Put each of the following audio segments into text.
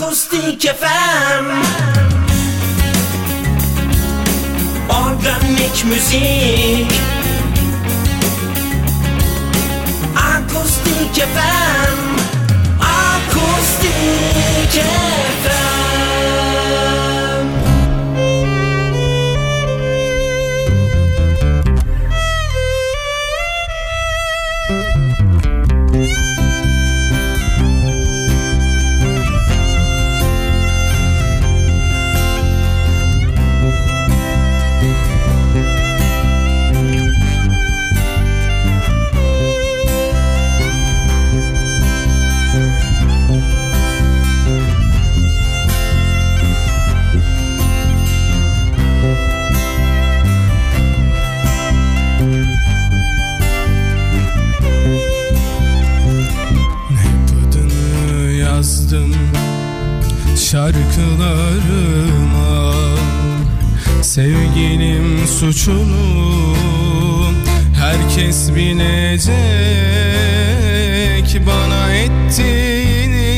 Akustik FM. Organik müzik. Akustik FM. Akustik FM. Şarkılarıma sevgilim suçunu herkes bilecek, bana ettiğini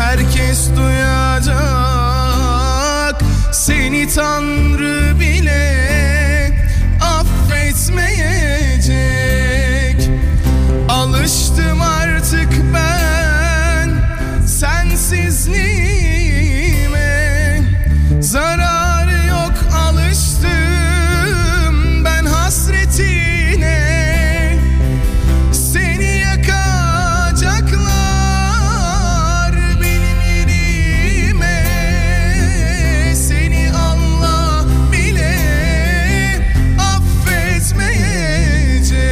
herkes duyacak, seni Tanrı bile affetmeyecek. Alıştım artık ben sensizliğime, zararı yok, alıştım ben hasretine. Seni yakacaklar benim yerime, seni Allah bile affetmeyecek.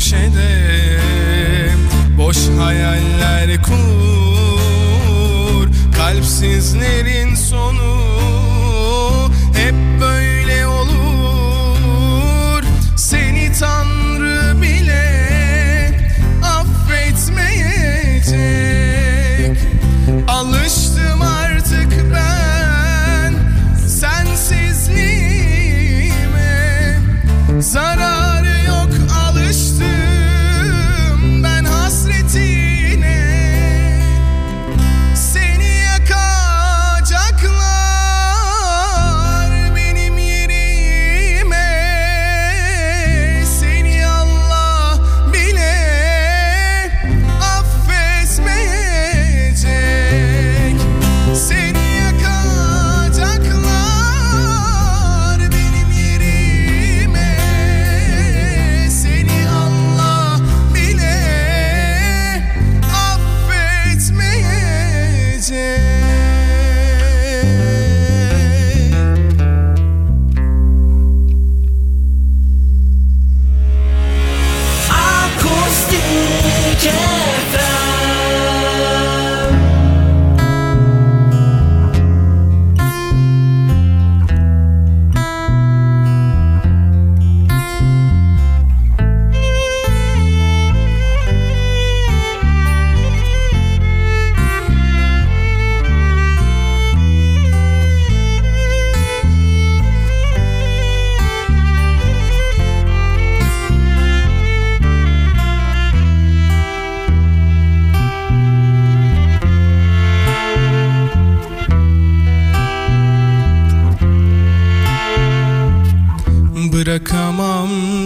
Seni boş hayaller kur, kalpsizlerin sonu hep böyle olur, seni Tanrı bile affetmeyecek. Alıştım artık ben sensizliğime, zararı yok, alıştım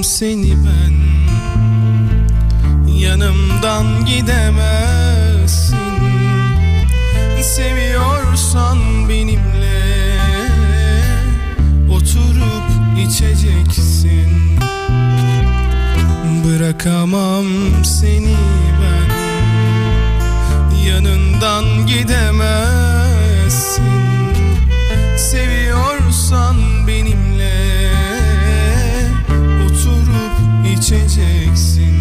seni ben yanımda. buradan gidemezsin. Seviyorsan benimle oturup içeceksin. Bırakamam seni ben, yanından gidemezsin. Seviyorsan benimle oturup içeceksin.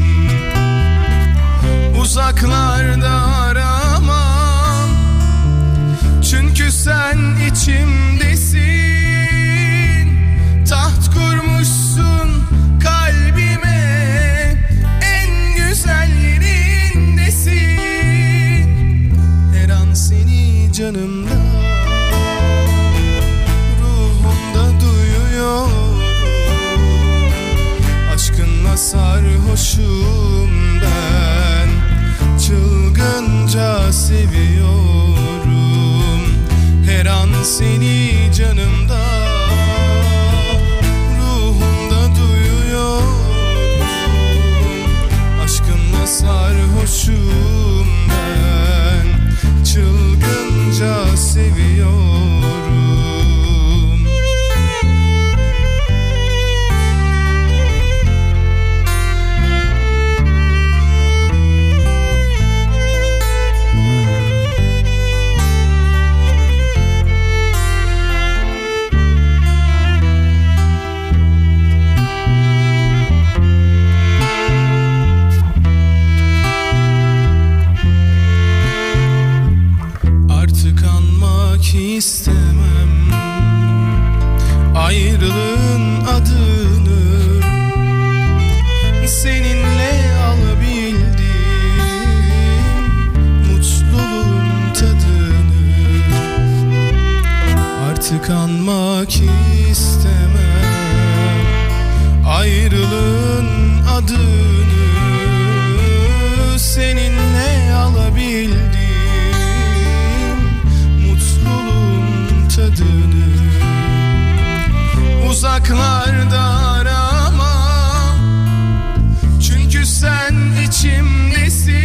Uzaklarda aramam, çünkü sen içimdesin. Taht kurmuşsun kalbime, en güzel yerindesin. Her an seni canımda, ruhumda duyuyorum. Aşkınla sarhoşum ben, çılgınca seviyorum. Her an seni canımda, ruhumda duyuyorum. Aşkınla sarhoşum ben, çılgınca seviyorum. İstemem ayrılığın adını, seninle alabildim mutluluğun tadını. Artık anmak istemem ayrılığın adını, seninle alabildim tadını. Uzaklarda arama, çünkü sen içimdesin.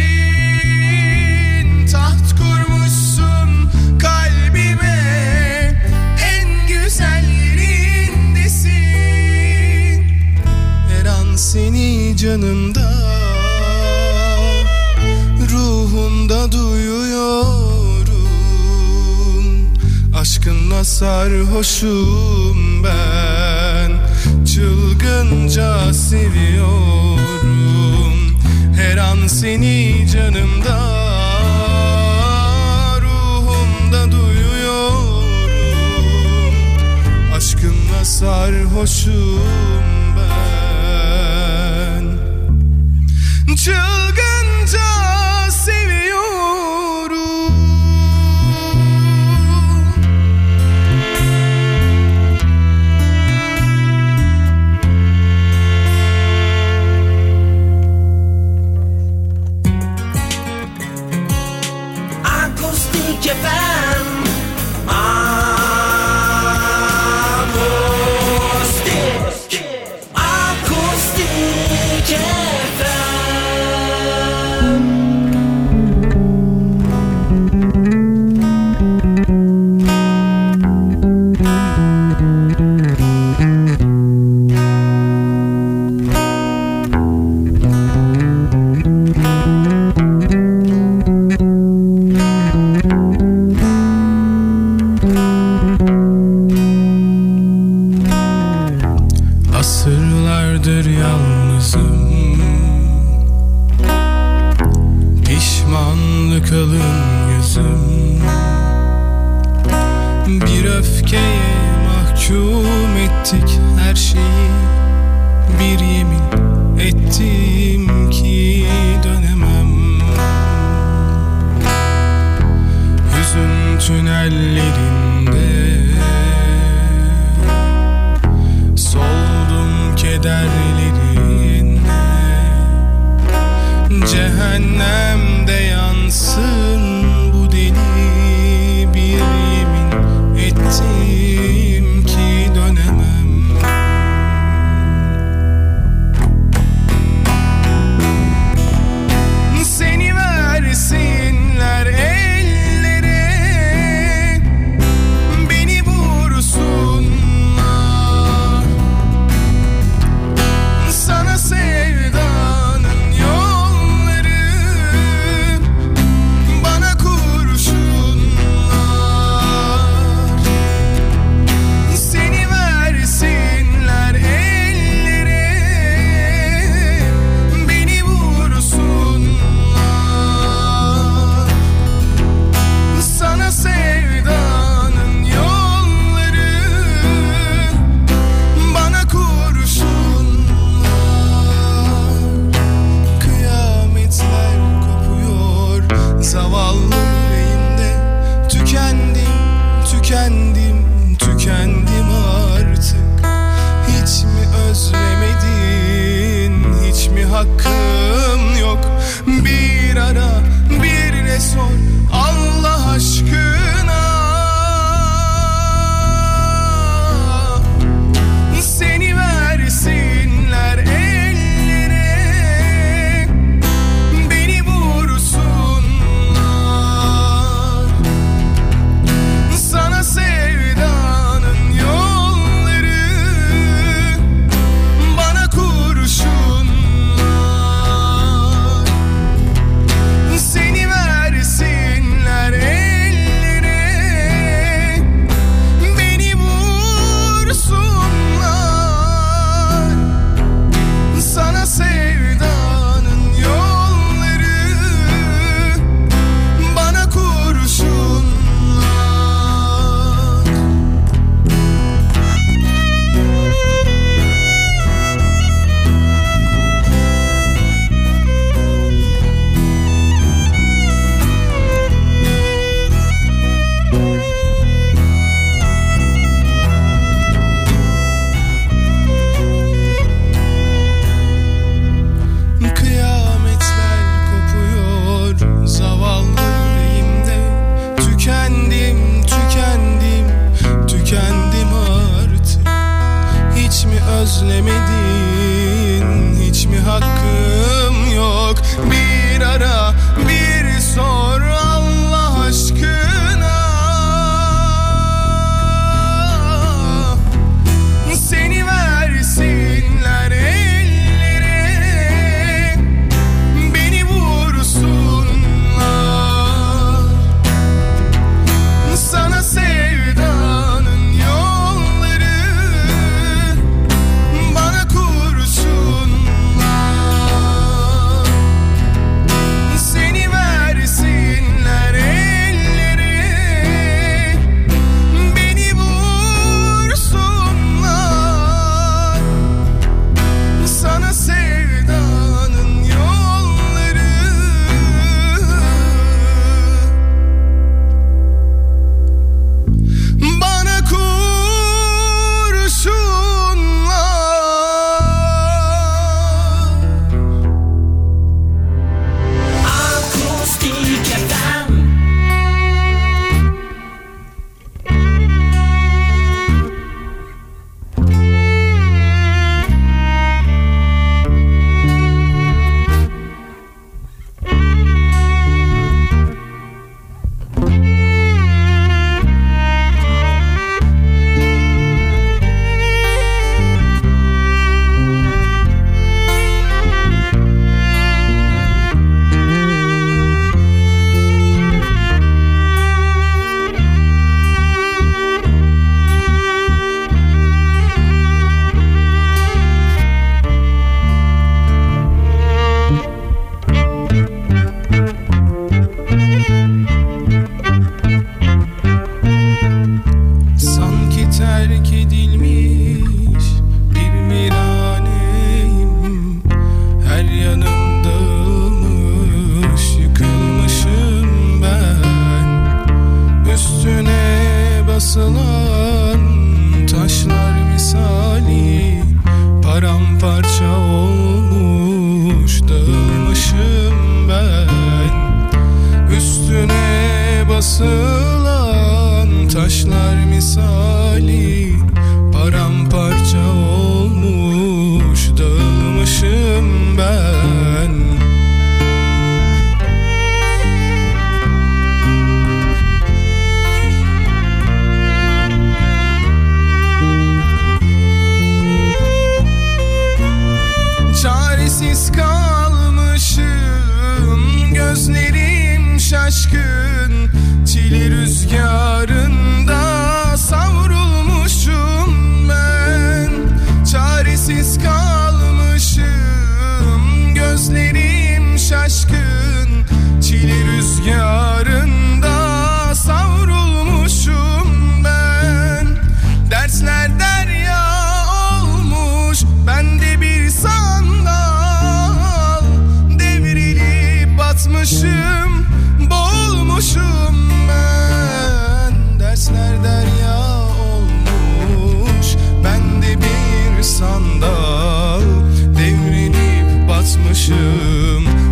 Taht kurmuşsun kalbime, en güzel yerindesin. Her an seni canımda, ruhumda duyuyor. Aşkınla sarhoşum ben, çılgınca seviyorum. Her an seni canımda, ruhumda duyuyorum. Aşkınla sarhoşum ben, çılgınca seviyorum.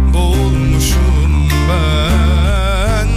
Boğulmuşum ben,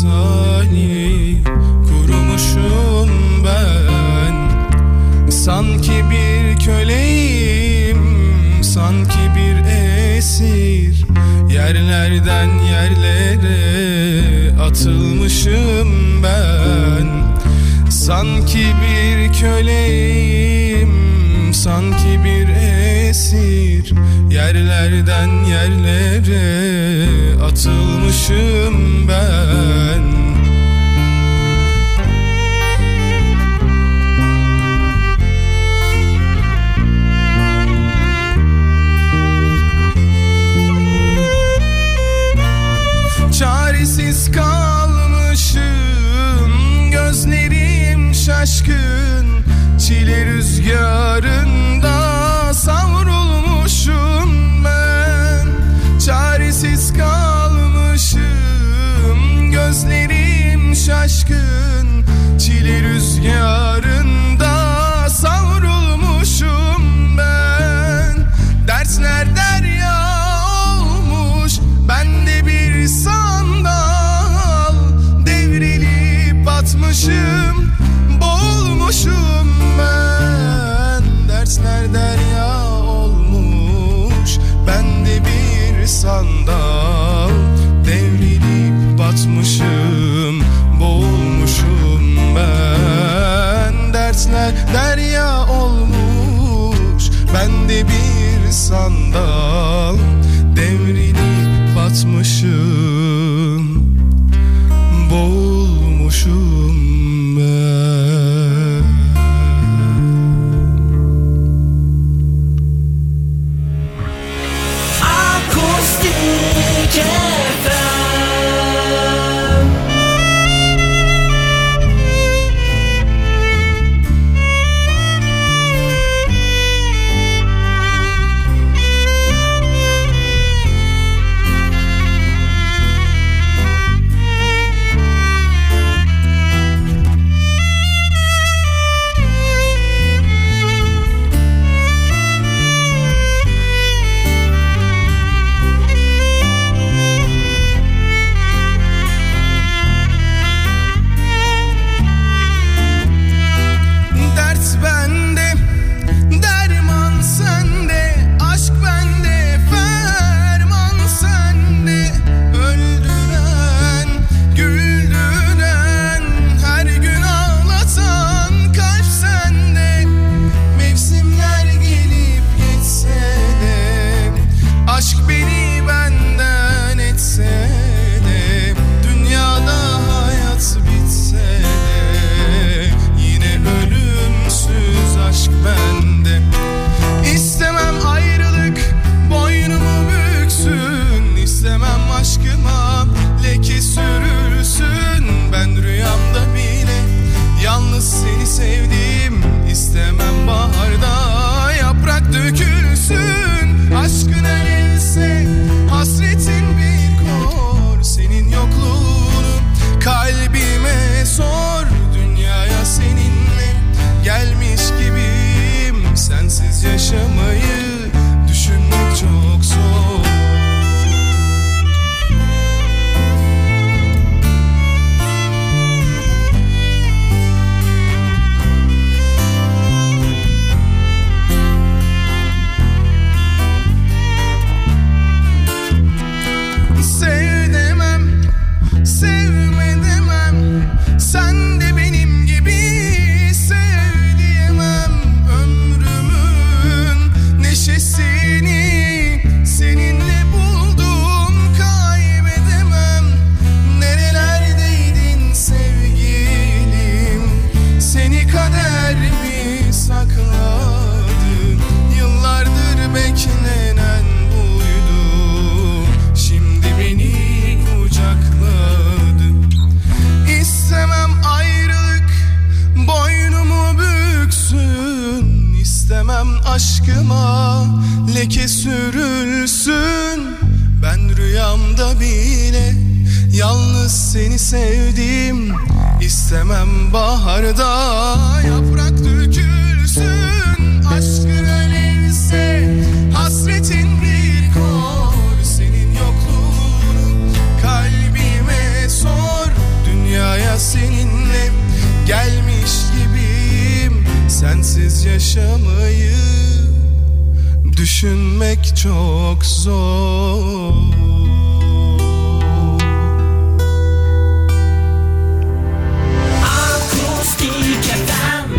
sani kurumuşum ben. Sanki bir köleyim, sanki bir esir. Yerlerden yerlere atılmışım ben. Sanki bir köleyim, sanki bir esir. Yerlerden yerlere atılmışım ben. Çaresiz kalmışım, gözlerim şaşkın. Çile rüzgarında savrulmuşum ben. Çaresiz kalmışım, gözlerim şaşkın. Çile rüzgarında savrulmuşum ben. Dersler derya olmuş, ben de bir sandal. Devrilip batmışım, boğulmuşum ben. Dersler derya olmuş, ben de bir sandal. Devrilip batmışım, boğulmuşum ben. Dersler derya olmuş, ben de bir sandal. Devrilip batmışım, boğulmuşum ben. Hasretin bir kor, senin yokluğunu kalbime sor. Sensiz yaşamayı düşünmek çok zor. Akustik FM.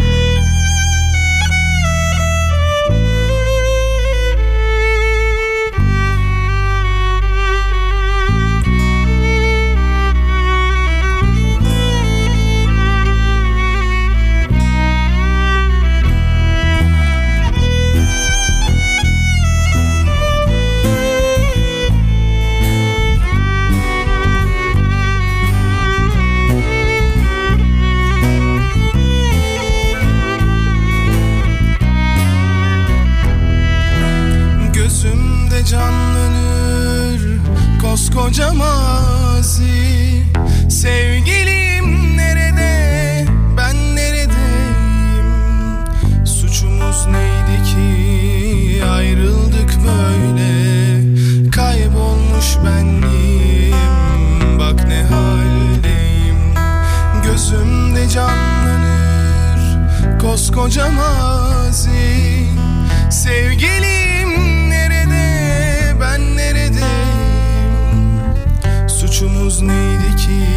Can dönür koskoca mazi. Sevgilim nerede, ben neredeyim? Suçumuz neydi ki ayrıldık böyle? Kaybolmuş benliğim, bak ne haldeyim. Gözümde canlanır koskoca mazi. Sevgilim ben neredeyim? Suçumuz neydi ki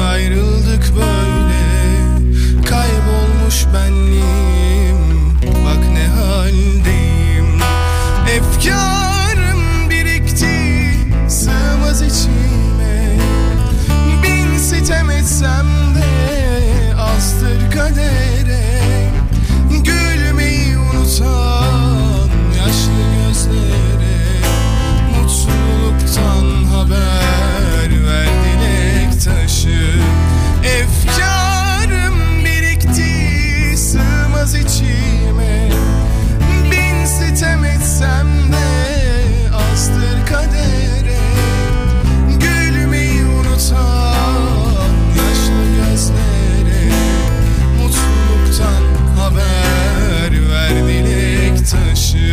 ayrıldık böyle? Kaybolmuş benliğim, bak ne haldeyim. Efkarım birikti, sığmaz içime. Bin sitem etsem de azdır kadere. Gülmeyi unutan yaşlı gözlere mutluluktan haber ver dilek taşı. Efkarım birikti, sığmaz içime. Bin sitem etsem de azdır kadere. Gülmeyi unutan yaşlı gözlere mutluluktan haber ver dilek taşı.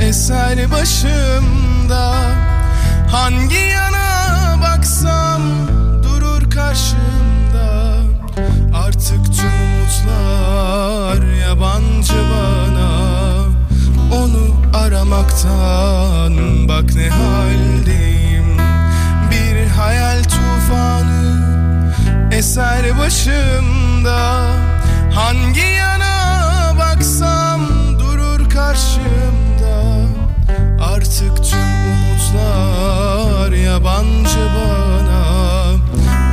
Eser başımda, hangi yana baksam durur karşımda. Artık tüm umutlar yabancı bana. Onu aramaktan bak ne haldeyim. Bir hayal tufanı eser başımda, hangi yana baksam durur karşımda. Artık tüm umutlar yabancı bana.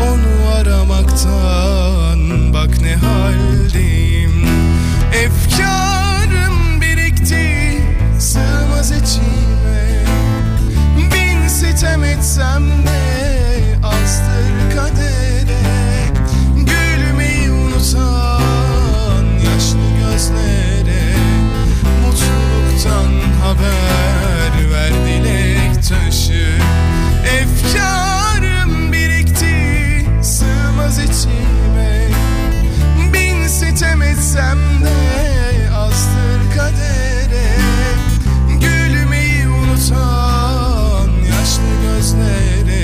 Onu aramaktan bak ne haldeyim. Efkarım birikti, sığmaz içime. Bin sitem etsem de azdır kadere. Gülmeyi unutan yaşlı gözlere mutluluktan haber ver dilek taşı. Efkarım birikti, sığmaz içime. Bin sitem etsem de azdır kadere. Gülmeyi unutan yaşlı gözlere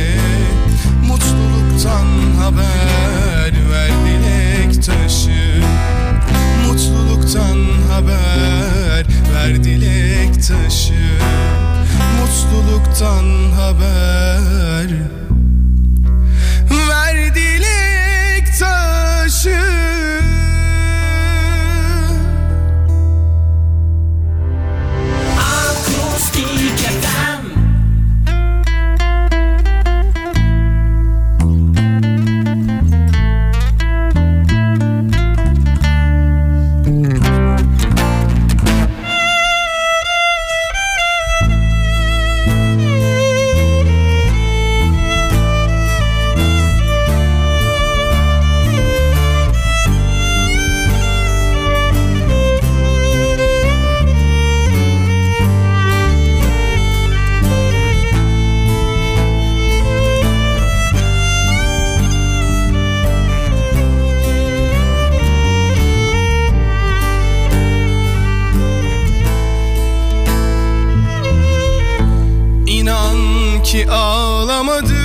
ki ağlamadın?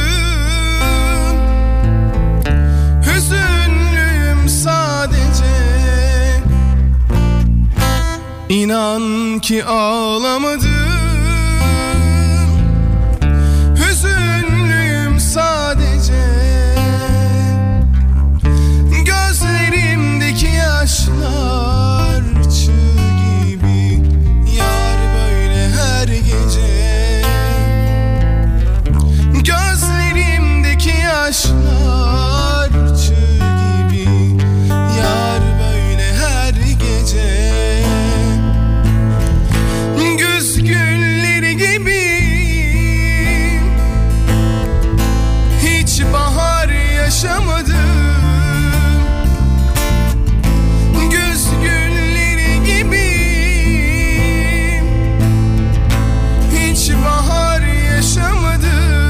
Hüzünlüyüm sadece. İnan ki ağlamadın. Hüzünlüyüm sadece. Gözlerimdeki yaşlar çığ gibi yar böyle her gece. Gözlerimdeki yaşlar çığ gibi yar böyle her gece. Güz gülleri gibi hiç bahar yaşamadım. Güz gülleri gibi hiç bahar yaşamadım.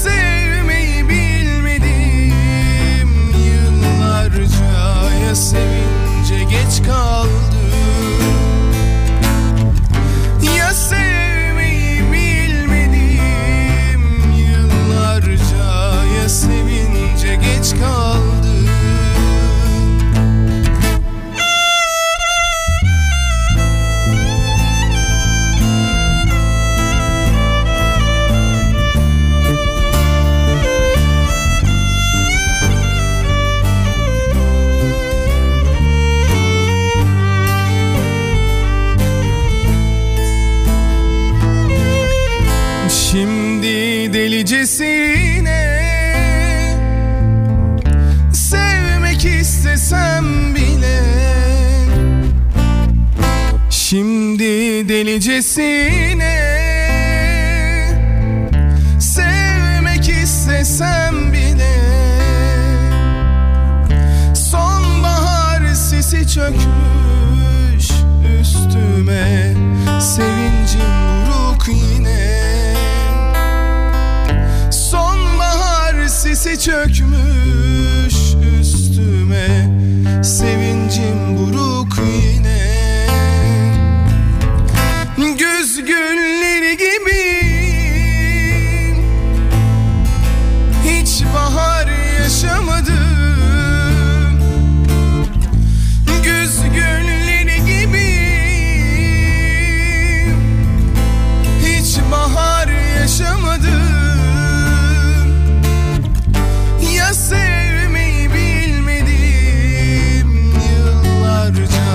Sevmeyi bilmedim yıllarca, ya sevince geç kaldım. Ya sevmeyi bilmedim yıllarca, ya sevince geç kaldım. Delicesine sevmek istesem bile, şimdi delicesine sevmek istesem bile, sonbahar sisi çökmüş üstüme, sevincim buruk yine. Sesi çökmüş üstüme, sevincim buruk yine. Güz gülleri gibi hiç bahar yaşamadım. Güz gülleri gibi hiç bahar yaşamadım. Sevmeyi bilmedim yıllarca,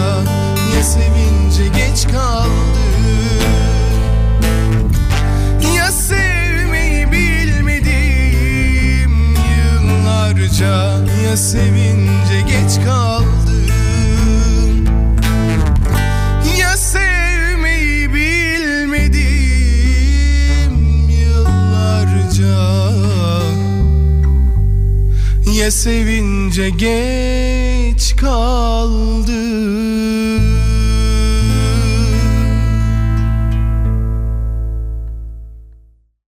ya sevince geç kaldım. Ya sevmeyi bilmedim yıllarca, ya sevince geç kaldım. Ya sevmeyi bilmedim yıllarca, ya sevince geç kaldı.